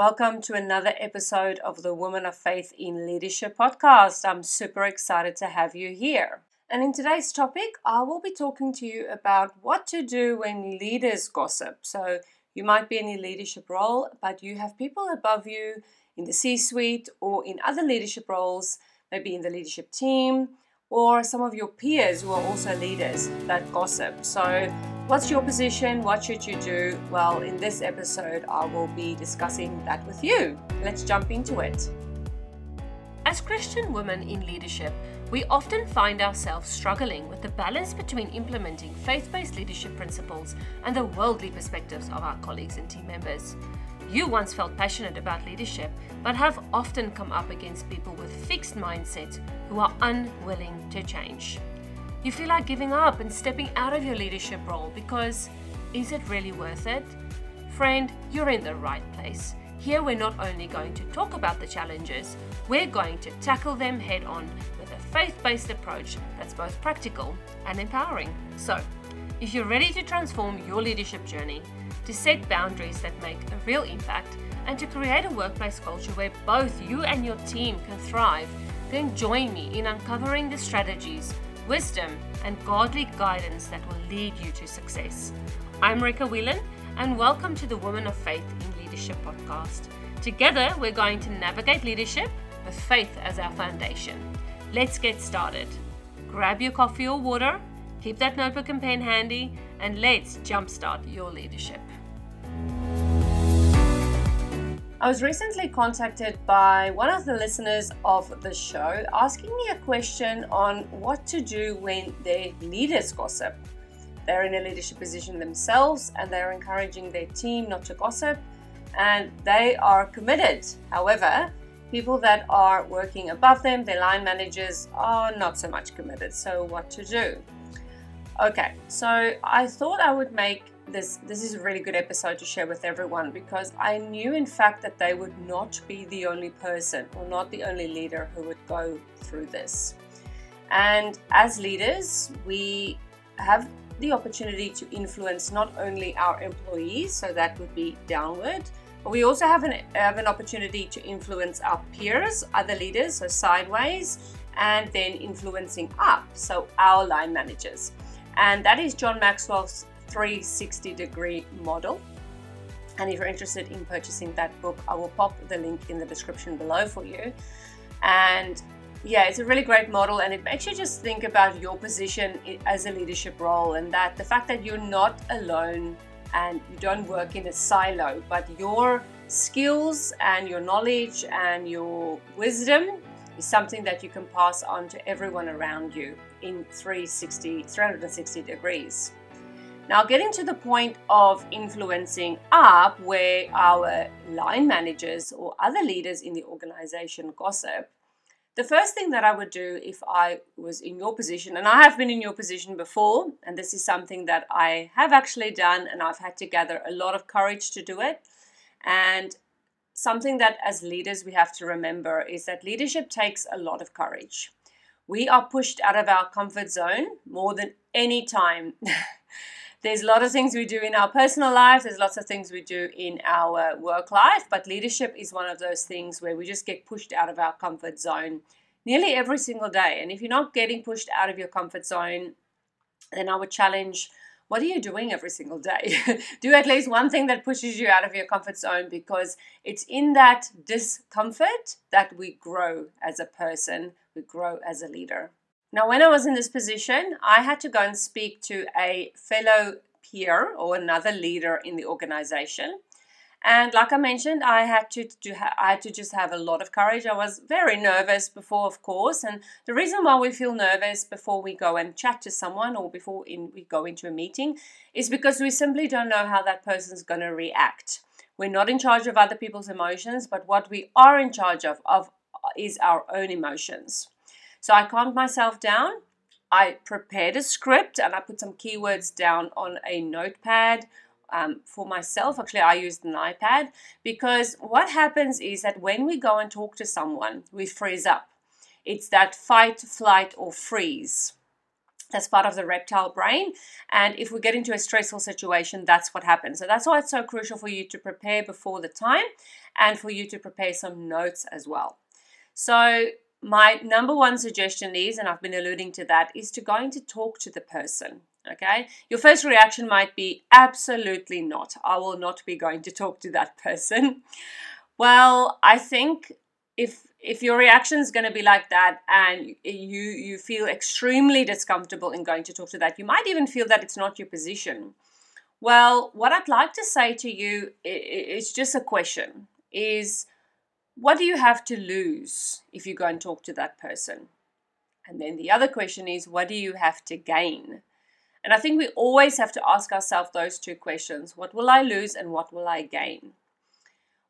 Welcome to another episode of the Woman of Faith in Leadership podcast. I'm super excited to have you here. And in today's topic, I will be talking to you about what to do when leaders gossip. So you might be in a leadership role, but you have people above you in the C-suite or in other leadership roles, maybe in the leadership team, or some of your peers who are also leaders that gossip. So what's your position? What should you do? Well, in this episode, I will be discussing that with you. Let's jump into it. As Christian women in leadership, we often find ourselves struggling with the balance between implementing faith-based leadership principles and the worldly perspectives of our colleagues and team members. You once felt passionate about leadership, but have often come up against people with fixed mindsets who are unwilling to change. You feel like giving up and stepping out of your leadership role because, is it really worth it? Friend, you're in the right place. Here we're not only going to talk about the challenges, we're going to tackle them head on with a faith-based approach that's both practical and empowering. So, if you're ready to transform your leadership journey, to set boundaries that make a real impact, and to create a workplace culture where both you and your team can thrive, then join me in uncovering the strategies, wisdom, and godly guidance that will lead you to success. I'm Rekha Whelan, and welcome to the Woman of Faith in Leadership podcast. Together, we're going to navigate leadership with faith as our foundation. Let's get started. Grab your coffee or water, keep that notebook and pen handy, and let's jumpstart your leadership. I was recently contacted by one of the listeners of the show asking me a question on what to do when their leaders gossip. They're in a leadership position themselves and they're encouraging their team not to gossip, and they are committed. However, people that are working above them, their line managers, are not so much committed. So what to do? Okay, so I thought I would make This is a really good episode to share with everyone, because I knew in fact that they would not be the only person or not the only leader who would go through this. And as leaders, we have the opportunity to influence not only our employees, so that would be downward, but we also have an opportunity to influence our peers, other leaders, so sideways, and then influencing up, so our line managers. And that is John Maxwell's 360° model, and if you're interested in purchasing that book, I will pop the link in the description below for you. And yeah, it's a really great model, and it makes you just think about your position as a leadership role, and that the fact that you're not alone and you don't work in a silo, but your skills and your knowledge and your wisdom is something that you can pass on to everyone around you in 360 degrees. Now, getting to the point of influencing up, where our line managers or other leaders in the organization gossip, the first thing that I would do if I was in your position, and I have been in your position before, and this is something that I have actually done, and I've had to gather a lot of courage to do it. And something that as leaders we have to remember is that leadership takes a lot of courage. We are pushed out of our comfort zone more than any time. There's a lot of things we do in our personal life. There's lots of things we do in our work life. But leadership is one of those things where we just get pushed out of our comfort zone nearly every single day. And if you're not getting pushed out of your comfort zone, then I would challenge, what are you doing every single day? Do at least one thing that pushes you out of your comfort zone, because it's in that discomfort that we grow as a person, we grow as a leader. Now, when I was in this position, I had to go and speak to a fellow peer or another leader in the organization. And like I mentioned, I had to just have a lot of courage. I was very nervous before, of course. And the reason why we feel nervous before we go and chat to someone or before we go into a meeting is because we simply don't know how that person's going to react. We're not in charge of other people's emotions, but what we are in charge of is our own emotions. So I calmed myself down, I prepared a script, and I put some keywords down on a notepad for myself. Actually, I used an iPad, because what happens is that when we go and talk to someone, we freeze up. It's that fight, flight, or freeze. That's part of the reptile brain. And if we get into a stressful situation, that's what happens. So that's why it's so crucial for you to prepare before the time and for you to prepare some notes as well. So my number one suggestion is, and I've been alluding to that, is to going to talk to the person. Okay, your first reaction might be, absolutely not. I will not be going to talk to that person. Well, I think if your reaction is going to be like that and you feel extremely discomfortable in going to talk to that, you might even feel that it's not your position. Well, what I'd like to say to you is just a question, is what do you have to lose if you go and talk to that person? And then the other question is, what do you have to gain? And I think we always have to ask ourselves those two questions. What will I lose and what will I gain?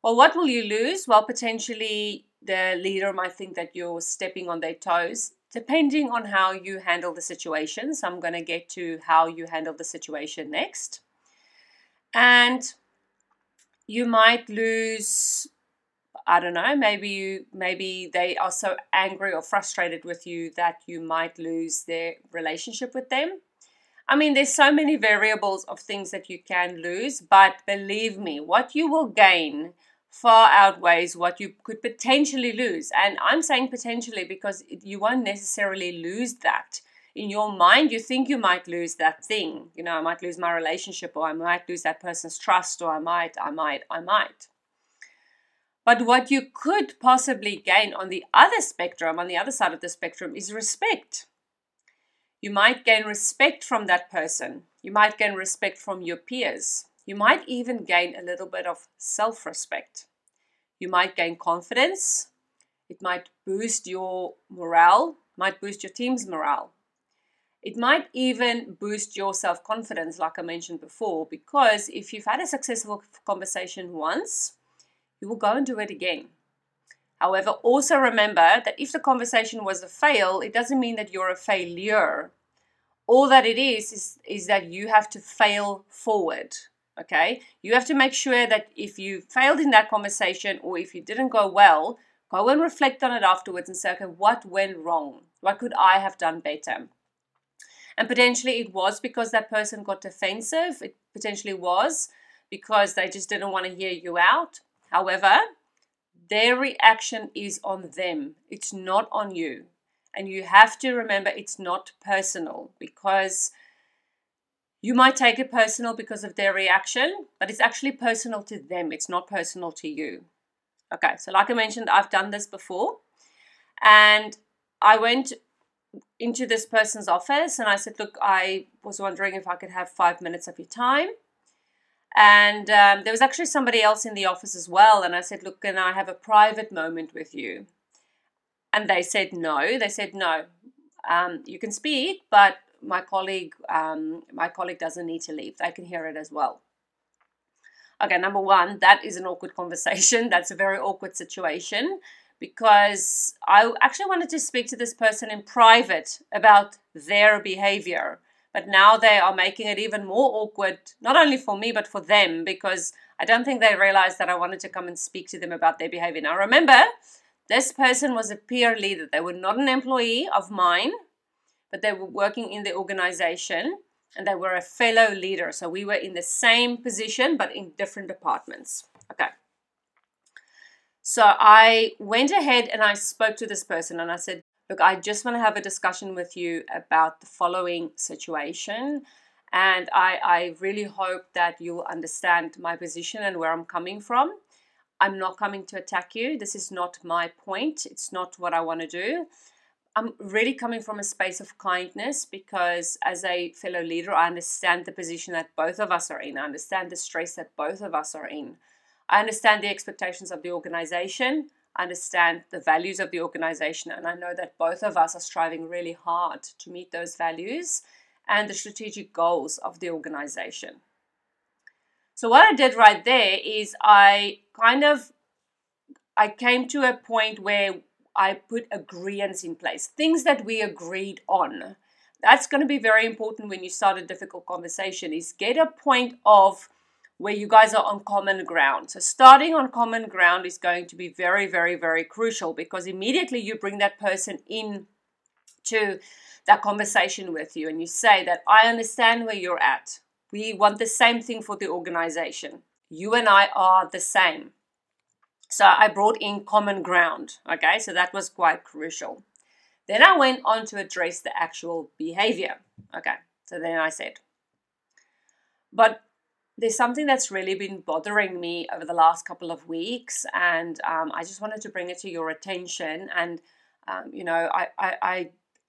Well, what will you lose? Well, potentially the leader might think that you're stepping on their toes, depending on how you handle the situation. So I'm going to get to how you handle the situation next. And you might lose, I don't know, maybe they are so angry or frustrated with you that you might lose their relationship with them. I mean, there's so many variables of things that you can lose, but believe me, what you will gain far outweighs what you could potentially lose. And I'm saying potentially because you won't necessarily lose that. In your mind, you think you might lose that thing. You know, I might lose my relationship, or I might lose that person's trust, or I might. But what you could possibly gain on the other spectrum, on the other side of the spectrum, is respect. You might gain respect from that person. You might gain respect from your peers. You might even gain a little bit of self-respect. You might gain confidence. It might boost your morale, might boost your team's morale. It might even boost your self-confidence, like I mentioned before, because if you've had a successful conversation once, you will go and do it again. However, also remember that if the conversation was a fail, it doesn't mean that you're a failure. All that it is that you have to fail forward, okay? You have to make sure that if you failed in that conversation or if you didn't go well, go and reflect on it afterwards and say, okay, what went wrong? What could I have done better? And potentially it was because that person got defensive. It potentially was because they just didn't want to hear you out. However, their reaction is on them. It's not on you. And you have to remember it's not personal, because you might take it personal because of their reaction, but it's actually personal to them. It's not personal to you. Okay, so like I mentioned, I've done this before. And I went into this person's office and I said, look, I was wondering if I could have 5 minutes of your time. And there was actually somebody else in the office as well. And I said, look, can I have a private moment with you? And they said, no. They said, no, you can speak, but my colleague doesn't need to leave. They can hear it as well. Okay, number one, that is an awkward conversation. That's a very awkward situation, because I actually wanted to speak to this person in private about their behavior. But now they are making it even more awkward, not only for me, but for them, because I don't think they realized that I wanted to come and speak to them about their behavior. Now, remember, this person was a peer leader. They were not an employee of mine, but they were working in the organization and they were a fellow leader. So we were in the same position, but in different departments. Okay. So I went ahead and I spoke to this person and I said, look, I just want to have a discussion with you about the following situation, and I really hope that you'll understand my position and where I'm coming from. I'm not coming to attack you. This is not my point. It's not what I want to do. I'm really coming from a space of kindness, because as a fellow leader, I understand the position that both of us are in. I understand the stress that both of us are in. I understand the expectations of the organization. Understand the values of the organization, and I know that both of us are striving really hard to meet those values and the strategic goals of the organization. So what I did right there is I came to a point where I put agreements in place, things that we agreed on. That's going to be very important when you start a difficult conversation, is get a point of where you guys are on common ground. So starting on common ground is going to be very, very, very crucial, because immediately you bring that person in to that conversation with you and you say that I understand where you're at. We want the same thing for the organization. You and I are the same. So I brought in common ground. Okay, so that was quite crucial. Then I went on to address the actual behavior. Okay, so then I said, but there's something that's really been bothering me over the last couple of weeks, and I just wanted to bring it to your attention. And, you know,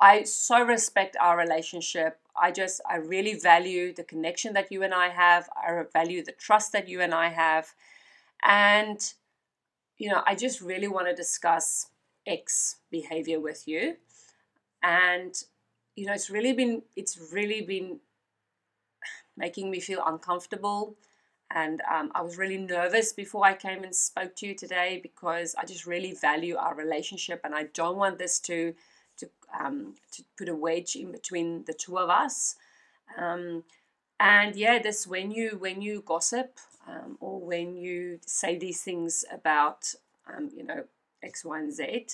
I so respect our relationship. I really value the connection that you and I have. I value the trust that you and I have. And, you know, I just really want to discuss X behavior with you. And, you know, it's really been making me feel uncomfortable. And I was really nervous before I came and spoke to you today because I just really value our relationship, and I don't want this to put a wedge in between the two of us. And yeah, this when you gossip or when you say these things about you know, X, Y, and Z,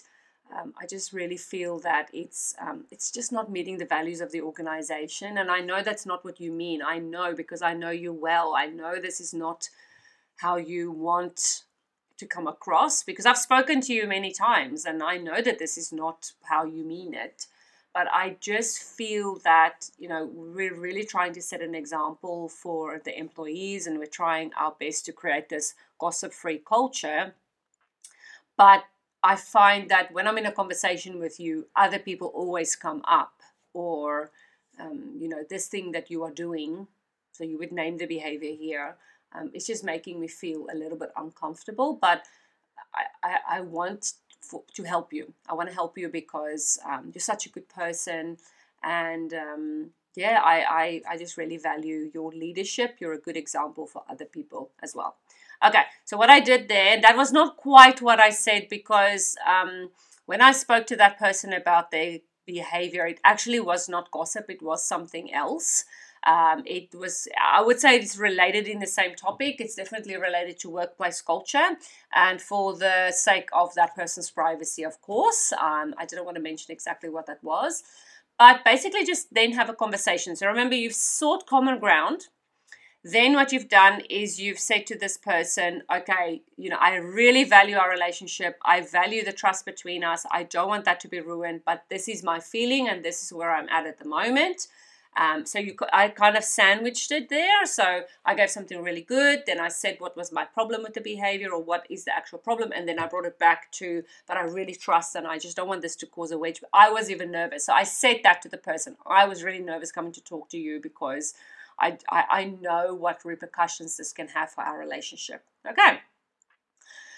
I just really feel that it's just not meeting the values of the organization. And I know that's not what you mean. I know, because I know you well. I know this is not how you want to come across, because I've spoken to you many times and I know that this is not how you mean it. But I just feel that, you know, we're really trying to set an example for the employees, and we're trying our best to create this gossip-free culture. But I find that when I'm in a conversation with you, other people always come up, or, you know, this thing that you are doing, so you would name the behavior here, it's just making me feel a little bit uncomfortable, but I want to help you. I want to help you because you're such a good person, and yeah, I just really value your leadership. You're a good example for other people as well. Okay, so what I did there, that was not quite what I said, because when I spoke to that person about their behavior, it actually was not gossip, it was something else. It was, I would say it's related in the same topic. It's definitely related to workplace culture. And for the sake of that person's privacy, of course, I didn't want to mention exactly what that was. But basically just then have a conversation. So remember, you've sought common ground. Then what you've done is you've said to this person, okay, you know, I really value our relationship. I value the trust between us. I don't want that to be ruined, but this is my feeling and this is where I'm at the moment. So I kind of sandwiched it there. So I gave something really good. Then I said what was my problem with the behavior, or what is the actual problem. And then I brought it back to, but I really trust and I just don't want this to cause a wedge. I was even nervous. So I said that to the person. I was really nervous coming to talk to you because I know what repercussions this can have for our relationship. Okay.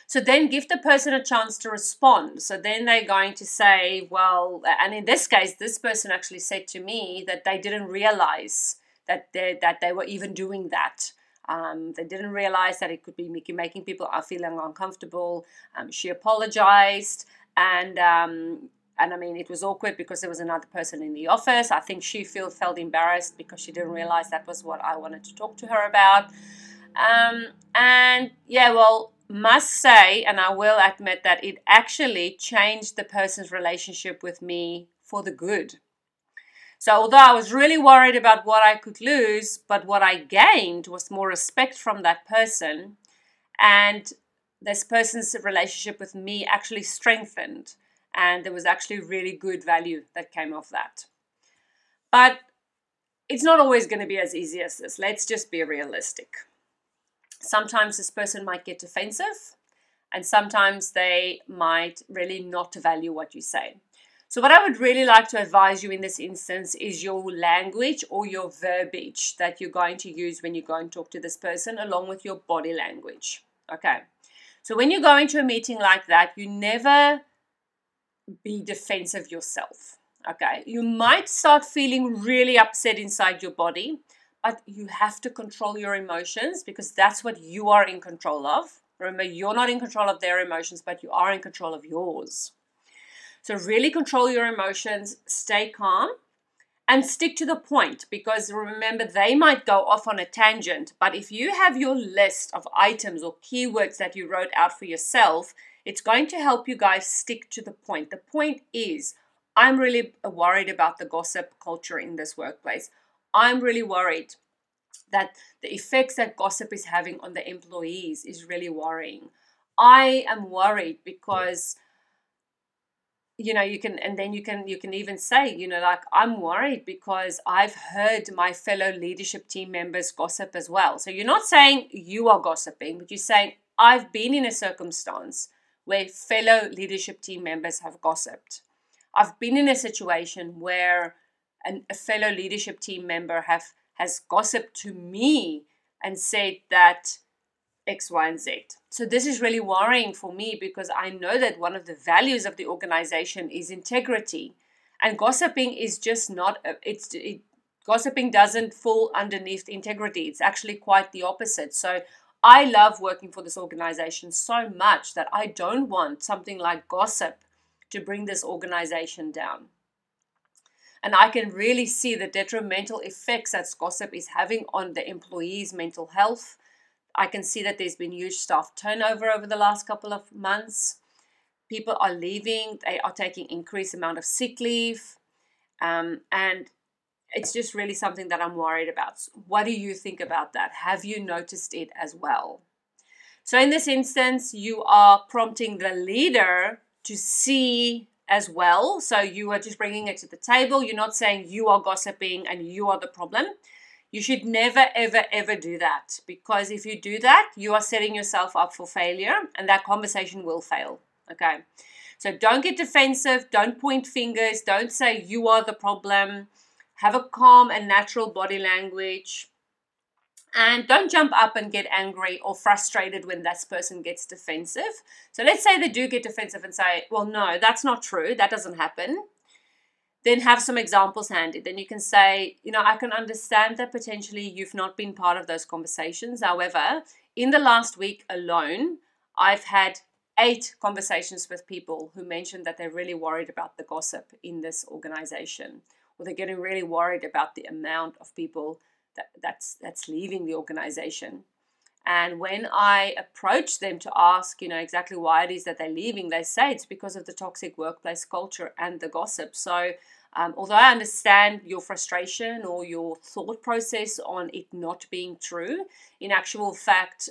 So then give the person a chance to respond. So then they're going to say, well, and in this case, this person actually said to me that they didn't realize that they were even doing that. They didn't realize that it could be making people are feeling uncomfortable. She apologized, and I mean, it was awkward because there was another person in the office. I think she felt embarrassed because she didn't realize that was what I wanted to talk to her about. And yeah, well, must say, and I will admit that it actually changed the person's relationship with me for the good. So although I was really worried about what I could lose, but what I gained was more respect from that person. And this person's relationship with me actually strengthened. And there was actually really good value that came off that. But it's not always going to be as easy as this. Let's just be realistic. Sometimes this person might get defensive, and sometimes they might really not value what you say. So what I would really like to advise you in this instance is your language or your verbiage that you're going to use when you go and talk to this person, along with your body language. Okay. So when you go into a meeting like that, you never be defensive yourself. Okay. You might start feeling really upset inside your body, but you have to control your emotions, because that's what you are in control of. Remember, you're not in control of their emotions, but you are in control of yours. So really control your emotions, stay calm, and stick to the point, because remember, they might go off on a tangent, but if you have your list of items or keywords that you wrote out for yourself, it's going to help you guys stick to the point. The point is, I'm really worried about the gossip culture in this workplace. I'm really worried that the effects that gossip is having on the employees is really worrying. I am worried because, you know, you can, and then you can even say, you know, like, I'm worried because I've heard my fellow leadership team members gossip as well. So you're not saying you are gossiping, but you're saying I've been in a circumstance where fellow leadership team members have gossiped. I've been in a situation where a fellow leadership team member has gossiped to me and said that X, Y, and Z. So this is really worrying for me because I know that one of the values of the organization is integrity, and gossiping is just not, gossiping doesn't fall underneath integrity. It's actually quite the opposite. So I love working for this organization so much that I don't want something like gossip to bring this organization down. And I can really see the detrimental effects that gossip is having on the employees' mental health. I can see that there's been huge staff turnover over the last couple of months. People are leaving. They are taking increased amount of sick leave. And it's just really something that I'm worried about. What do you think about that? Have you noticed it as well? So in this instance, you are prompting the leader to see as well. So you are just bringing it to the table. You're not saying you are gossiping and you are the problem. You should never, ever, ever do that, because if you do that, you are setting yourself up for failure and that conversation will fail, okay? So don't get defensive. Don't point fingers. Don't say you are the problem. Have a calm and natural body language. And don't jump up and get angry or frustrated when that person gets defensive. So let's say they do get defensive and say, well, no, that's not true. That doesn't happen. Then have some examples handy. Then you can say, you know, I can understand that potentially you've not been part of those conversations. However, in the last week alone, I've had 8 conversations with people who mentioned that they're really worried about the gossip in this organization, or they're getting really worried about the amount of people that's leaving the organization. And when I approach them to ask, you know, exactly why it is that they're leaving, they say it's because of the toxic workplace culture and the gossip. So although I understand your frustration or your thought process on it not being true, in actual fact,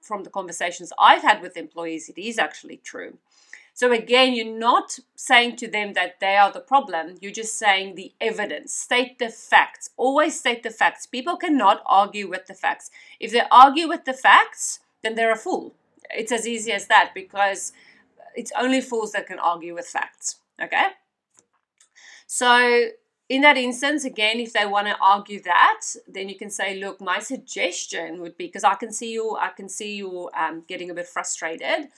from the conversations I've had with employees, it is actually true. So again, you're not saying to them that they are the problem. You're just saying the evidence. State the facts. Always state the facts. People cannot argue with the facts. If they argue with the facts, then they're a fool. It's as easy as that, because it's only fools that can argue with facts. Okay? So in that instance, again, if they want to argue that, then you can say, look, my suggestion would be, because I can see you getting a bit frustrated.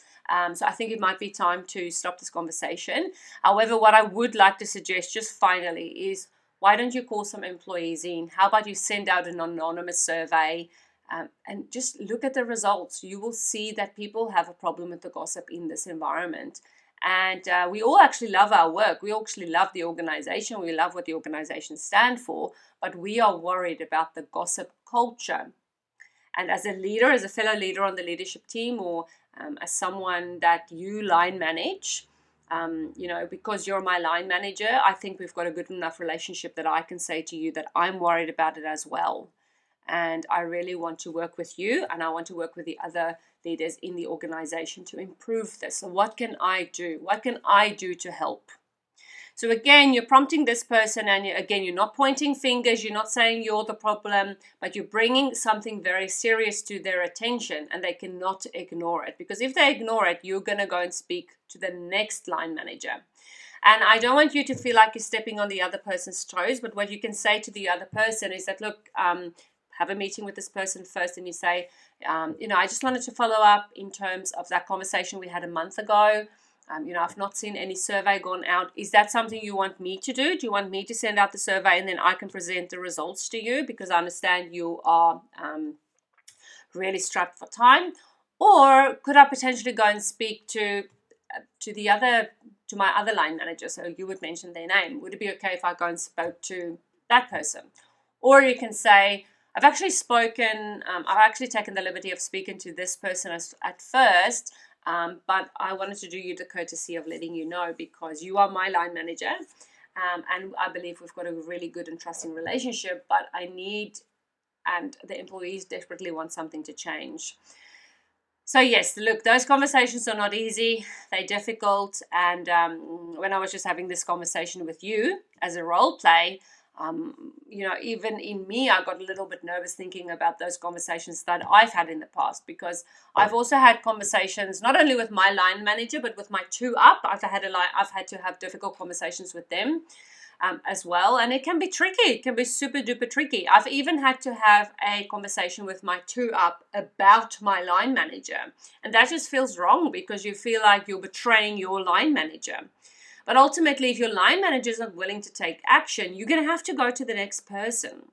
So I think it might be time to stop this conversation. However, what I would like to suggest just finally is, why don't you call some employees in? How about you send out an anonymous survey and just look at the results? You will see that people have a problem with the gossip in this environment. And we all actually love our work. We actually love the organization. We love what the organization stands for. But we are worried about the gossip culture. And as a leader, as a fellow leader on the leadership team, or as someone that you line manage, you know, because you're my line manager, I think we've got a good enough relationship that I can say to you that I'm worried about it as well. And I really want to work with you, and I want to work with the other leaders in the organization to improve this. So what can I do? What can I do to help? So again, you're prompting this person, and again, you're not pointing fingers, you're not saying you're the problem, but you're bringing something very serious to their attention, and they cannot ignore it. Because if they ignore it, you're going to go and speak to the next line manager. And I don't want you to feel like you're stepping on the other person's toes, but what you can say to the other person is that, look, have a meeting with this person first, and you say, you know, I just wanted to follow up in terms of that conversation we had a month ago. You know, I've not seen any survey gone out. Is that something you want me to do? Do you want me to send out the survey and then I can present the results to you, because I understand you are really strapped for time? Or could I potentially go and speak to my other line manager? So you would mention their name. Would it be okay if I go and spoke to that person? Or you can say, I've actually taken the liberty of speaking to this person at first. But I wanted to do you the courtesy of letting you know, because you are my line manager, and I believe we've got a really good and trusting relationship, but I need, and the employees desperately want something to change. So yes, look, those conversations are not easy. They're difficult. And when I was just having this conversation with you as a role play, you know, even in me, I got a little bit nervous thinking about those conversations that I've had in the past, because I've also had conversations not only with my line manager, but with my two up. I've had to have difficult conversations with them as well. And it can be tricky. It can be super duper tricky. I've even had to have a conversation with my two up about my line manager. And that just feels wrong, because you feel like you're betraying your line manager. But ultimately, if your line manager is not willing to take action, you're going to have to go to the next person.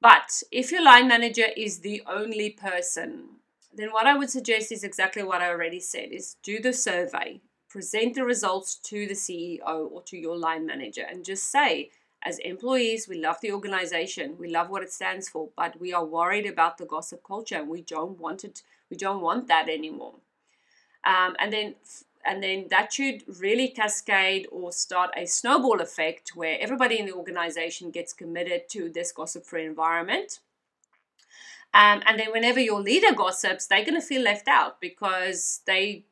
But if your line manager is the only person, then what I would suggest is exactly what I already said, is do the survey. Present the results to the CEO or to your line manager and just say, as employees, we love the organization, we love what it stands for, but we are worried about the gossip culture, and we don't want it. We don't want that anymore. And then that should really cascade or start a snowball effect where everybody in the organization gets committed to this gossip-free environment. And then whenever your leader gossips, they're going to feel left out, because they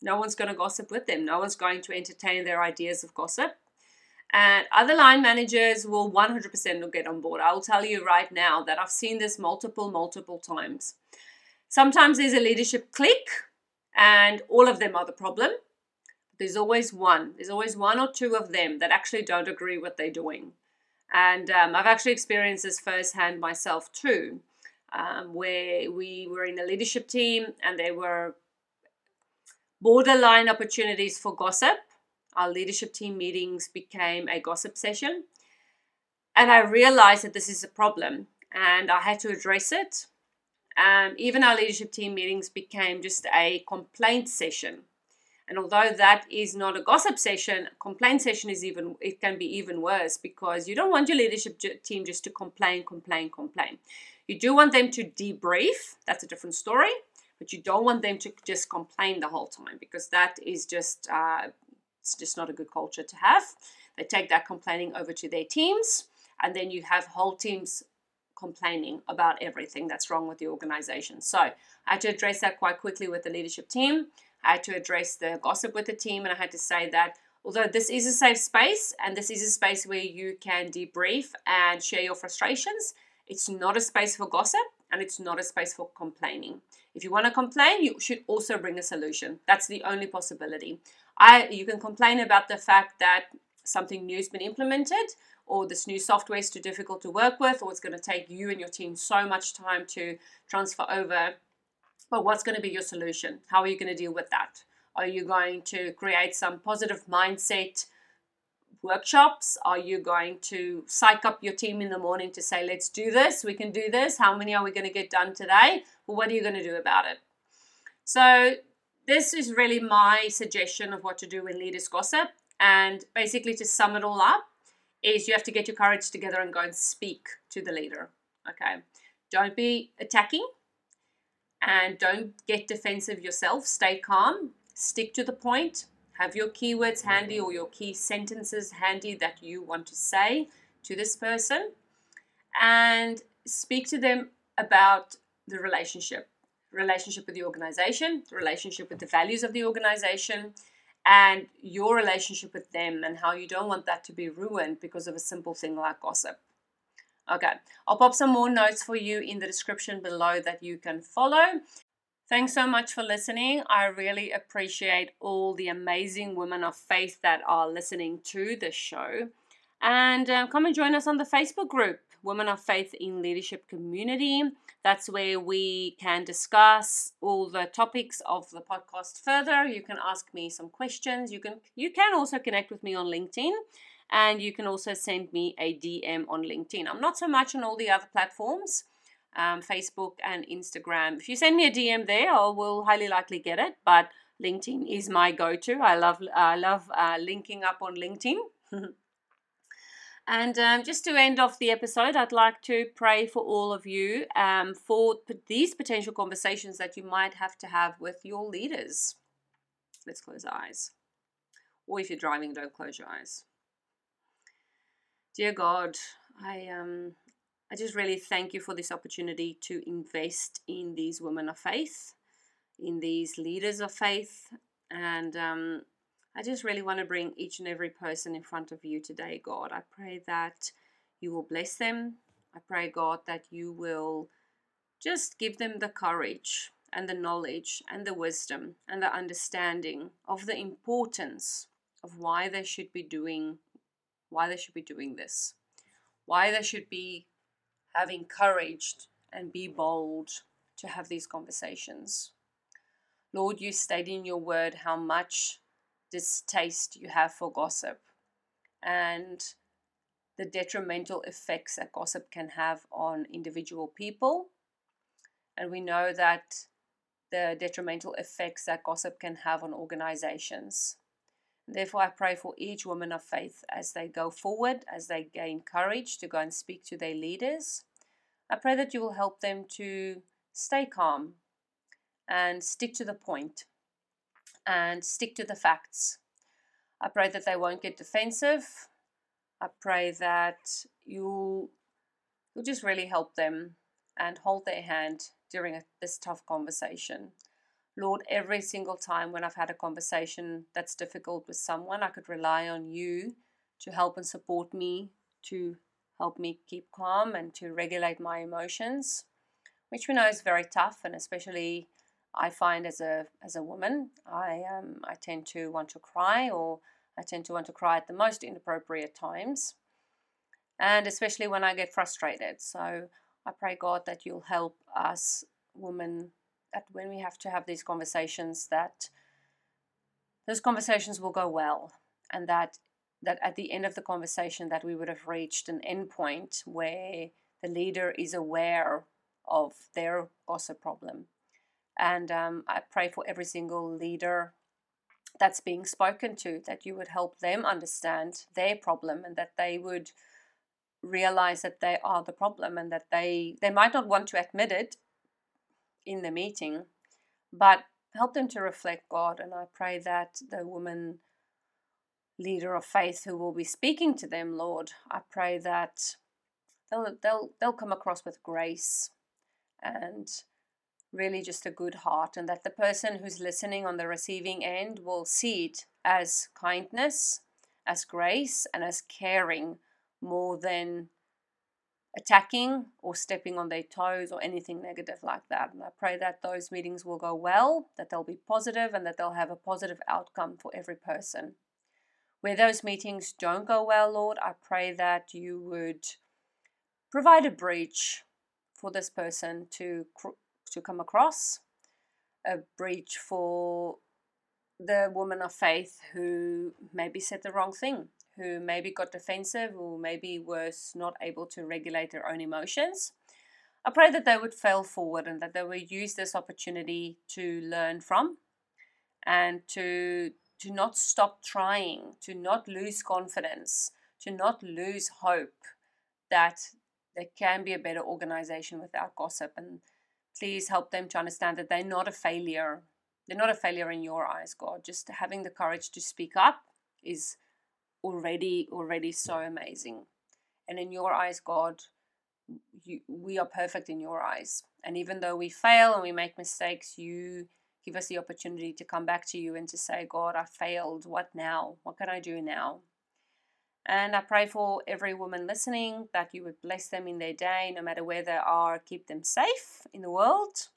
no one's going to gossip with them. No one's going to entertain their ideas of gossip. And other line managers will 100% will get on board. I will tell you right now that I've seen this multiple times. Sometimes there's a leadership clique and all of them are the problem. There's always one. There's always one or two of them that actually don't agree what they're doing. And I've actually experienced this firsthand myself too, where we were in a leadership team and there were borderline opportunities for gossip. Our leadership team meetings became a gossip session. And I realized that this is a problem and I had to address it. Even our leadership team meetings became just a complaint session. And although that is not a gossip session, a complaint session it can be even worse, because you don't want your leadership team just to complain. You do want them to debrief. That's a different story. But you don't want them to just complain the whole time, because that is just it's just not a good culture to have. They take that complaining over to their teams, and then you have whole teams complaining about everything that's wrong with the organization. So I had to address that quite quickly with the leadership team. I had to address the gossip with the team, and I had to say that although this is a safe space and this is a space where you can debrief and share your frustrations, it's not a space for gossip. And it's not a space for complaining. If you want to complain, you should also bring a solution. That's the only possibility. You can complain about the fact that something new has been implemented, or this new software is too difficult to work with, or it's going to take you and your team so much time to transfer over. But what's going to be your solution? How are you going to deal with that? Are you going to create some positive mindset workshops? Are you going to psych up your team in the morning to say, let's do this, we can do this, how many are we going to get done today? Well, what are you going to do about it? So this is really my suggestion of what to do when leaders gossip. And basically, to sum it all up, is you have to get your courage together and go and speak to the leader. Okay, don't be attacking and don't get defensive yourself. Stay calm, stick to the point. Have your keywords handy or your key sentences handy that you want to say to this person, and speak to them about the relationship with the organization, the relationship with the values of the organization, and your relationship with them, and how you don't want that to be ruined because of a simple thing like gossip. Okay, I'll pop some more notes for you in the description below that you can follow. Thanks so much for listening. I really appreciate all the amazing women of faith that are listening to the show. And come and join us on the Facebook group, Women of Faith in Leadership Community. That's where we can discuss all the topics of the podcast further. You can ask me some questions. You can also connect with me on LinkedIn. And you can also send me a DM on LinkedIn. I'm not so much on all the other platforms. Facebook and Instagram. If you send me a DM there, I will highly likely get it, but LinkedIn is my go-to. I love linking up on LinkedIn. And just to end off the episode, I'd like to pray for all of you for these potential conversations that you might have to have with your leaders. Let's close our eyes. Or if you're driving, don't close your eyes. Dear God, I just really thank you for this opportunity to invest in these women of faith, in these leaders of faith. And I just really want to bring each and every person in front of you today, God. I pray that you will bless them. I pray, God, that you will just give them the courage and the knowledge and the wisdom and the understanding of the importance of why they should be doing this, why they should be having courage and be bold to have these conversations. Lord, you stated in your word how much distaste you have for gossip and the detrimental effects that gossip can have on individual people. And we know that the detrimental effects that gossip can have on organizations. Therefore, I pray for each woman of faith as they go forward, as they gain courage to go and speak to their leaders. I pray that you will help them to stay calm and stick to the point and stick to the facts. I pray that they won't get defensive. I pray that you'll just really help them and hold their hand during this tough conversation. Lord, every single time when I've had a conversation that's difficult with someone, I could rely on you to help and support me, to help me keep calm and to regulate my emotions, which we know is very tough. And especially I find as a woman, I tend to want to cry, or I tend to want to cry at the most inappropriate times, and especially when I get frustrated. So I pray, God, that you'll help us women, that when we have to have these conversations, that those conversations will go well, and that at the end of the conversation that we would have reached an end point where the leader is aware of their gossip problem. And I pray for every single leader that's being spoken to, that you would help them understand their problem, and that they would realize that they are the problem, and that they might not want to admit it in the meeting, but help them to reflect, God. And I pray that the woman leader of faith who will be speaking to them, Lord, I pray that they'll come across with grace and really just a good heart, and that the person who's listening on the receiving end will see it as kindness, as grace, and as caring, more than attacking or stepping on their toes or anything negative like that. And I pray that those meetings will go well, that they'll be positive, and that they'll have a positive outcome for every person. Where those meetings don't go well, Lord, I pray that you would provide a breach for this person to come across, a breach for the woman of faith who maybe said the wrong thing, who maybe got defensive, or maybe was not able to regulate their own emotions. I pray that they would fail forward, and that they would use this opportunity to learn from, and to not stop trying, to not lose confidence, to not lose hope that there can be a better organization without gossip. And please help them to understand that they're not a failure. They're not a failure in your eyes, God. Just having the courage to speak up is already so amazing. And in your eyes, God, we are perfect in your eyes. And even though we fail and we make mistakes, you give us the opportunity to come back to you and to say, God, I failed. What now? What can I do now? And I pray for every woman listening that you would bless them in their day, no matter where they are, keep them safe in the world.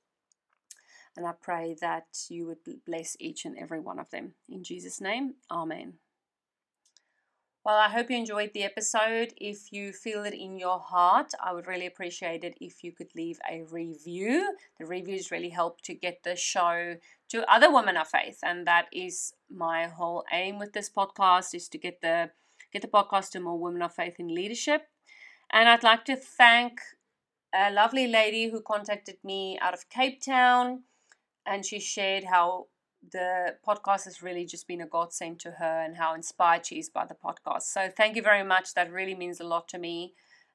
And I pray that you would bless each and every one of them. In Jesus' name, amen. Well, I hope you enjoyed the episode. If you feel it in your heart, I would really appreciate it if you could leave a review. The reviews really help to get the show to other women of faith. And that is my whole aim with this podcast, is to get the podcast to more women of faith in leadership. And I'd like to thank a lovely lady who contacted me out of Cape Town. And she shared how the podcast has really just been a godsend to her and how inspired she is by the podcast. So thank you very much. That really means a lot to me.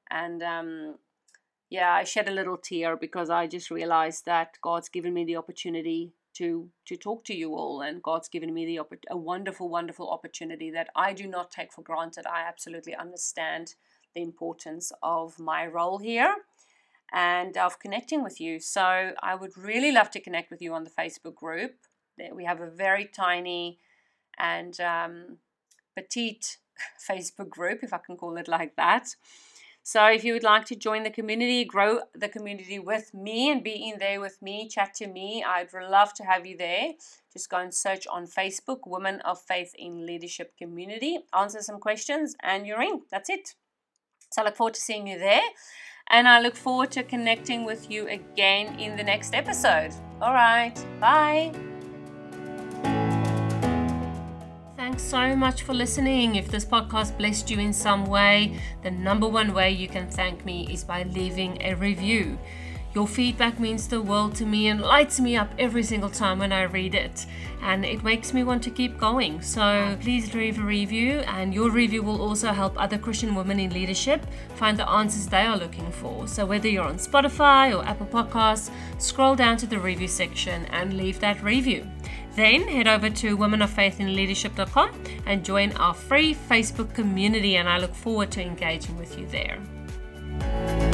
And I shed a little tear because I just realized that God's given me the opportunity to talk to you all, and God's given me a wonderful, wonderful opportunity that I do not take for granted. I absolutely understand the importance of my role here and of connecting with you. So I would really love to connect with you on the Facebook group. We have a very tiny and petite Facebook group, if I can call it like that. So if you would like to join the community, grow the community with me and be in there with me, chat to me, I'd love to have you there. Just go and search on Facebook, Women of Faith in Leadership Community. Answer some questions and you're in. That's it. So I look forward to seeing you there. And I look forward to connecting with you again in the next episode. All right. Bye. Thanks so much for listening. If this podcast blessed you in some way, the number one way you can thank me is by leaving a review. Your feedback means the world to me and lights me up every single time when I read it. And it makes me want to keep going. So please leave a review, and your review will also help other Christian women in leadership find the answers they are looking for. So whether you're on Spotify or Apple Podcasts, scroll down to the review section and leave that review. Then head over to womenofffaithinleadership.com and join our free Facebook community, and I look forward to engaging with you there.